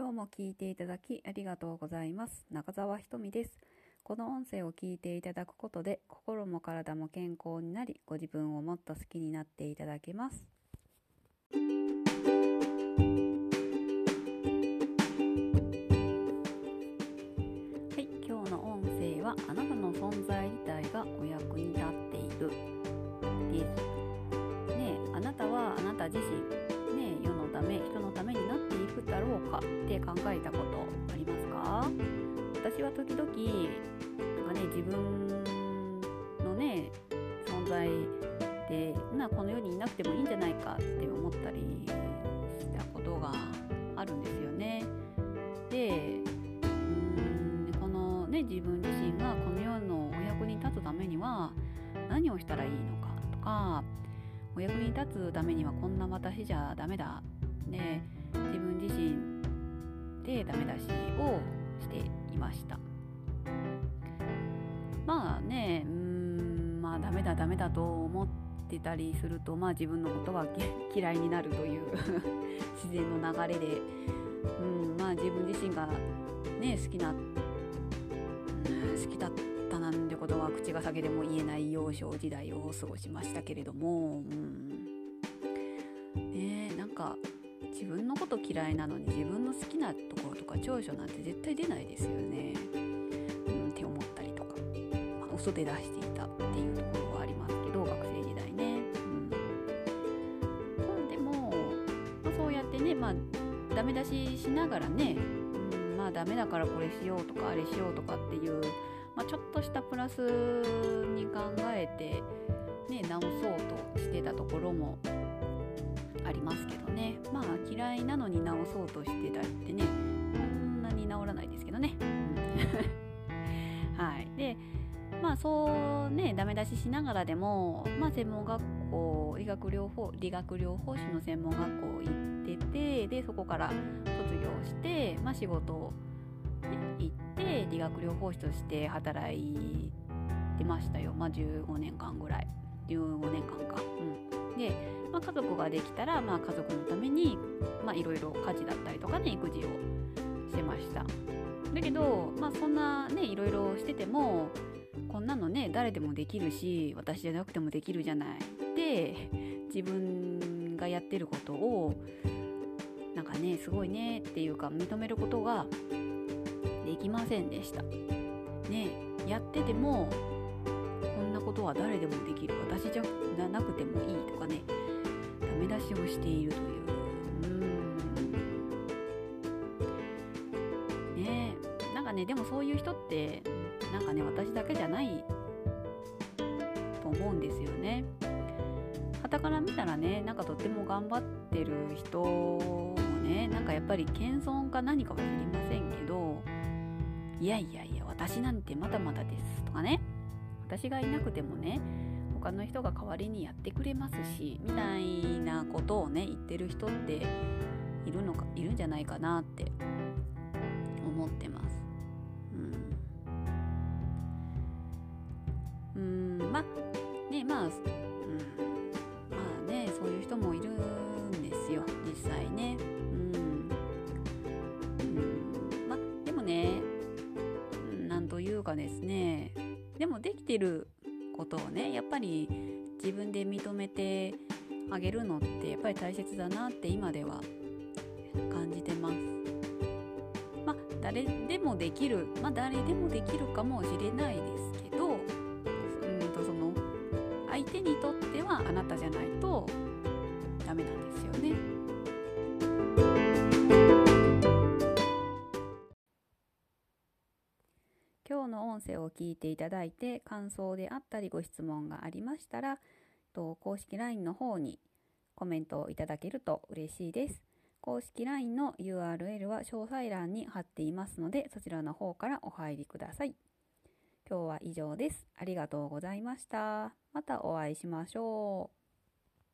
今日も聞いていただきありがとうございます。中澤ひとみです。この音声を聞いていただくことで、心も体も健康になり、ご自分をもっと好きになっていただけます。はい、今日の音声は、あなたの存在自体がお役に立っているです。ねえ、あなたはあなた自身、ねえ、世のため、人のためになっていくだろうかって考えたことありますか？私は時々自分のね存在でこの世にいなくてもいいんじゃないかって思ったりしたことがあるんですよね。で、このね自分自身がこの世のお役に立つためには何をしたらいいのかとか、お役に立つためにはこんな私じゃダメだね、自分自身でダメ出しをしていました。ダメだダメだと思ってたりすると、自分のことは嫌いになるという自然の流れで、自分自身がね好きだったなんてことは口が裂けても言えない幼少時代を過ごしましたけれども、自分のこと嫌いなのに自分の好きなところとか長所なんて絶対出ないですよね、って思ったりとか、嘘で出していたっていうところはありますけど、学生時代ね、でも、そうやってね、ダメ出ししながらね、ダメだからこれしようとかあれしようとかっていう、ちょっとしたプラスに考えて、直そうとしてたところもありますけどね。嫌いなのに直そうとしてたってね、こんなに直らないですけどね。はい。で、そうねダメ出ししながらでも、専門学校理学療法士の専門学校行ってて、でそこから卒業して、仕事を、行って理学療法士として働いてましたよ。15年間か。で、家族ができたら、家族のためにいろいろ家事だったりとかね育児をしてました。だけど、そんなねいろいろしてても、こんなのね誰でもできるし私じゃなくてもできるじゃないって自分がやってることをすごいねっていうか認めることができませんでした。ね、やっててもこんなことは誰でもできる、私じゃなくてもいいとかねダメ出しをしているというでもそういう人って私だけじゃないと思うんですよね。傍から見たらねとっても頑張ってる人もねやっぱり謙遜か何かは知りませんけど、いや私なんてまだまだですとかね、私がいなくてもね他の人が代わりにやってくれますしみたいなことをね言ってる人っているんじゃないかなって思ってます。そういう人もいるんですよ実際ね。でもねなんというかですね、でもできてることをねやっぱり自分で認めてあげるのってやっぱり大切だなって今では感じてます。誰でもできる、誰でもできるかもしれないですけど、その相手にとってはあなたじゃないとダメなんですよね。今日の音声を聞いていただいて感想であったりご質問がありましたら、公式 LINE の方にコメントをいただけると嬉しいです。公式 LINE の URL は詳細欄に貼っていますので、そちらの方からお入りください。今日は以上です。ありがとうございました。またお会いしましょう。